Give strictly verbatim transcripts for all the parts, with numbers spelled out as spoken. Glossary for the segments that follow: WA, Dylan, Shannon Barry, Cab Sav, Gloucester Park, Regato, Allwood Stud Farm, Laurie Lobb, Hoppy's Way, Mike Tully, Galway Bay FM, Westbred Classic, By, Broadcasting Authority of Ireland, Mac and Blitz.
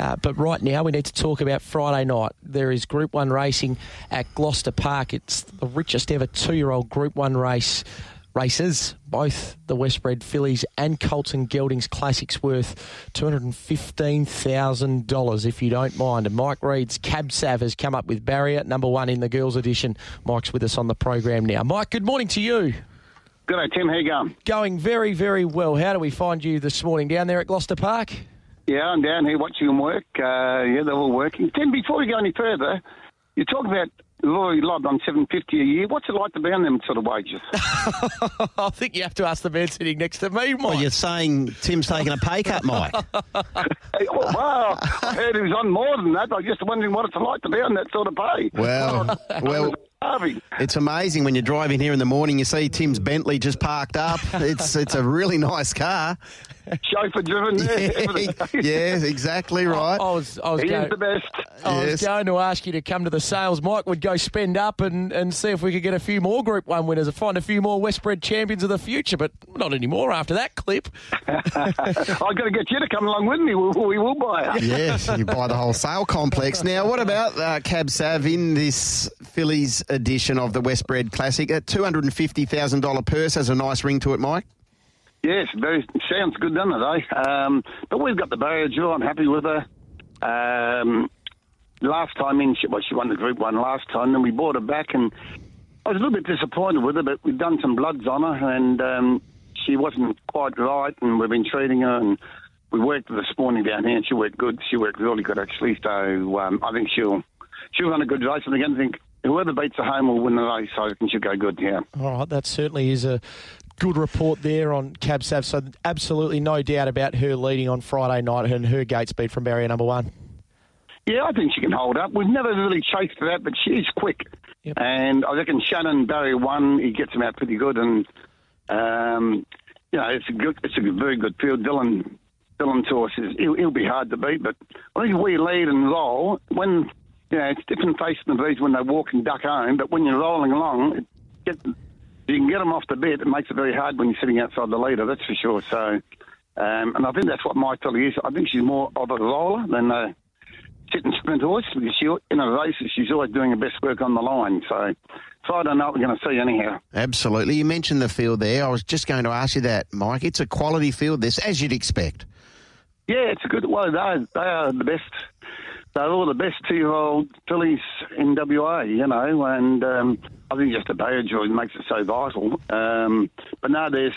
Uh, but right now we need to talk about Friday night. There is Group one racing at Gloucester Park. It's the richest ever two-year-old Group one race. Races, both the Westbred fillies and Colts and Geldings Classics worth two hundred fifteen thousand dollars, if you don't mind. And Mike Reed's Cab Sav has come up with Barry at number one in the girls' edition. Mike's with us on the program now. Mike, good morning to you. Good day, Tim. How you going? Going very, very well. How do we find you this morning down there at Gloucester Park? Yeah, I'm down here watching them work. Uh, yeah, they're all working. Tim, before we go any further, you talk about Laurie Lobb on seven fifty a year. What's it like to be on them sort of wages? I think you have to ask the man sitting next to me, Mike. Well, you're saying Tim's taking a pay cut, Mike. Hey, oh, wow, I heard he was on more than that. I was just wondering what it's like to be on that sort of pay. Well, well. It's amazing when you drive in here in the morning, you see Tim's Bentley just parked up. It's it's a really nice car. Chauffeur driven. Yeah, yeah, exactly right. I, I was, I was he going, is the best. I yes. was going to ask you to come to the sales. Mike would go spend up and, and see if we could get a few more Group one winners and find a few more Westbred champions of the future, but not anymore after that clip. I've got to get you to come along with me. We, we will buy it. Yes, you buy the whole sale complex. Now, what about uh, Cab Sav in this fillies edition of the Westbred Classic? A two hundred fifty thousand dollars purse has a nice ring to it, Mike. Yes, very, sounds good, doesn't it, eh? Um, but we've got the Barrier Jewel. I'm happy with her. Um, last time in, she, well, she won the Group one last time, and we brought her back, and I was a little bit disappointed with her, but we've done some bloods on her, and um, she wasn't quite right, and we've been treating her, and we worked this morning down here, and she worked good. She worked really good, actually, so um, I think she'll, she'll run a good race, and again, I think whoever beats the home will win the race, so I think she'll go good, yeah. All right, that certainly is a good report there on Cab Sav, so absolutely no doubt about her leading on Friday night and her gate speed from barrier number one. Yeah, I think she can hold up. We've never really chased for that, but she's quick. Yep. And I reckon Shannon Barry won. He gets him out pretty good. And, um, you know, it's a, good, it's a very good field. Dylan, Dylan to us, is, he'll, he'll be hard to beat, but I think if we lead and roll, when, you know, it's different facing the bees when they walk and duck home, but when you're rolling along, it gets... You can get them off the bit. It makes it very hard when you're sitting outside the leader, that's for sure. So, um, and I think that's what Mike Tully is. I think she's more of a roller than a sit and sprint horse because she, in a race, she's always doing her best work on the line. So Friday night we're going to see anyhow. Absolutely. You mentioned the field there. I was just going to ask you that, Mike. It's a quality field, this, as you'd expect. Yeah, it's a good one. Well, they, they are the best. They're all the best two-year-old fillies in W A, you know, and um, I think just the Barrier Jewel makes it so vital. Um, but no, there's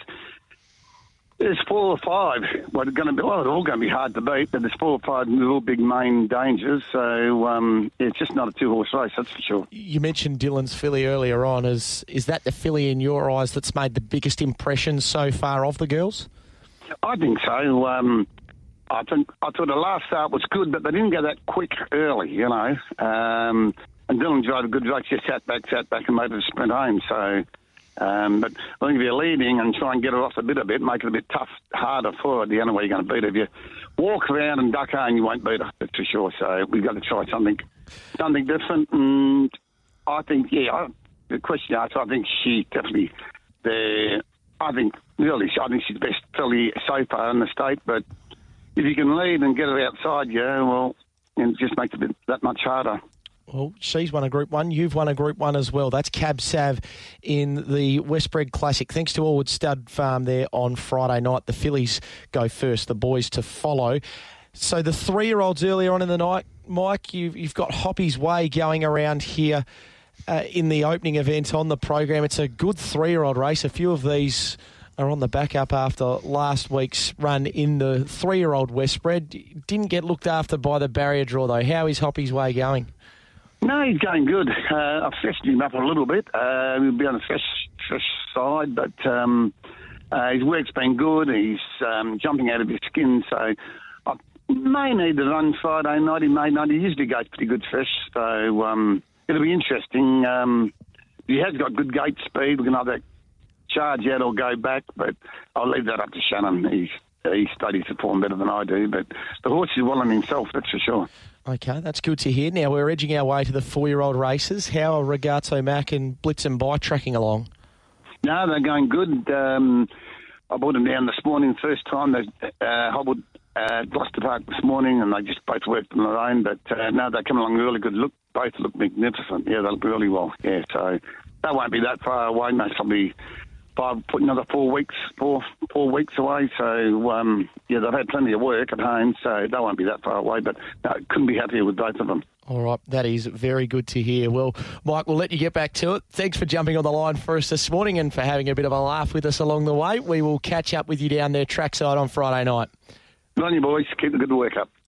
there's four or five. Well, they're going to be well, they're all going to be hard to beat, but there's four or five little big main dangers. So um, it's just not a two-horse race, that's for sure. You mentioned Dylan's filly earlier on. Is is that the filly in your eyes that's made the biggest impression so far of the girls? I think so. Um, I think I thought the last start was good, but they didn't go that quick early, you know. Um, and Dylan drove a good race, just sat back, sat back, and made it a sprint home. So, um, but I think if you're leading and try and get her off the bit a bit, make it a bit tough, harder for her, the only way you're going to beat her. If you walk around and duck home, you won't beat her, that's for sure. So we've got to try something, something different. And I think, yeah, I, the question asked, I think she definitely the, I think really, I think she's the best filly so far in the state, but. If you can lead and get it outside, yeah, well, it just makes it that much harder. Well, she's won a Group one. You've won a Group one as well. That's Cab Sav in the Westbred Classic. Thanks to Allwood Stud Farm there on Friday night. The fillies go first, the boys to follow. So the three-year-olds earlier on in the night, Mike, you've, you've got Hoppy's Way going around here uh, in the opening event on the program. It's a good three-year-old race. A few of these are on the back up after last week's run in the three-year-old Westbred. Didn't get looked after by the Barrier Draw, though. How is Hoppy's Way going? No, he's going good. Uh, I've freshened him up a little bit. Uh, he'll be on the fresh, fresh side, but um, uh, his work's been good. He's um, jumping out of his skin, so I may need to run Friday night. He may not. He usually goes pretty good fresh, so um, it'll be interesting. Um, he has got good gate speed. We're going to have that charge out or go back, but I'll leave that up to Shannon. He's, he studies the form better than I do, but the horse is well on himself, that's for sure. Okay, that's good to hear. Now, we're edging our way to the four-year-old races. How are Regato, Mac and Blitz and By tracking along? No, they're going good. Um, I brought them down this morning the first time. They uh, hobbled uh, Gloucester Park this morning, and they just both worked on their own. But uh, no, they're coming along really good. Look, both look magnificent. Yeah, they look really well. Yeah, so they won't be that far away. No, it's probably five, put another four weeks, four four weeks away. So um, yeah, they've had plenty of work at home, so they won't be that far away. But no, couldn't be happier with both of them. All right, that is very good to hear. Well, Mike, we'll let you get back to it. Thanks for jumping on the line for us this morning and for having a bit of a laugh with us along the way. We will catch up with you down there trackside on Friday night. Good on you, boys. Keep the good work up.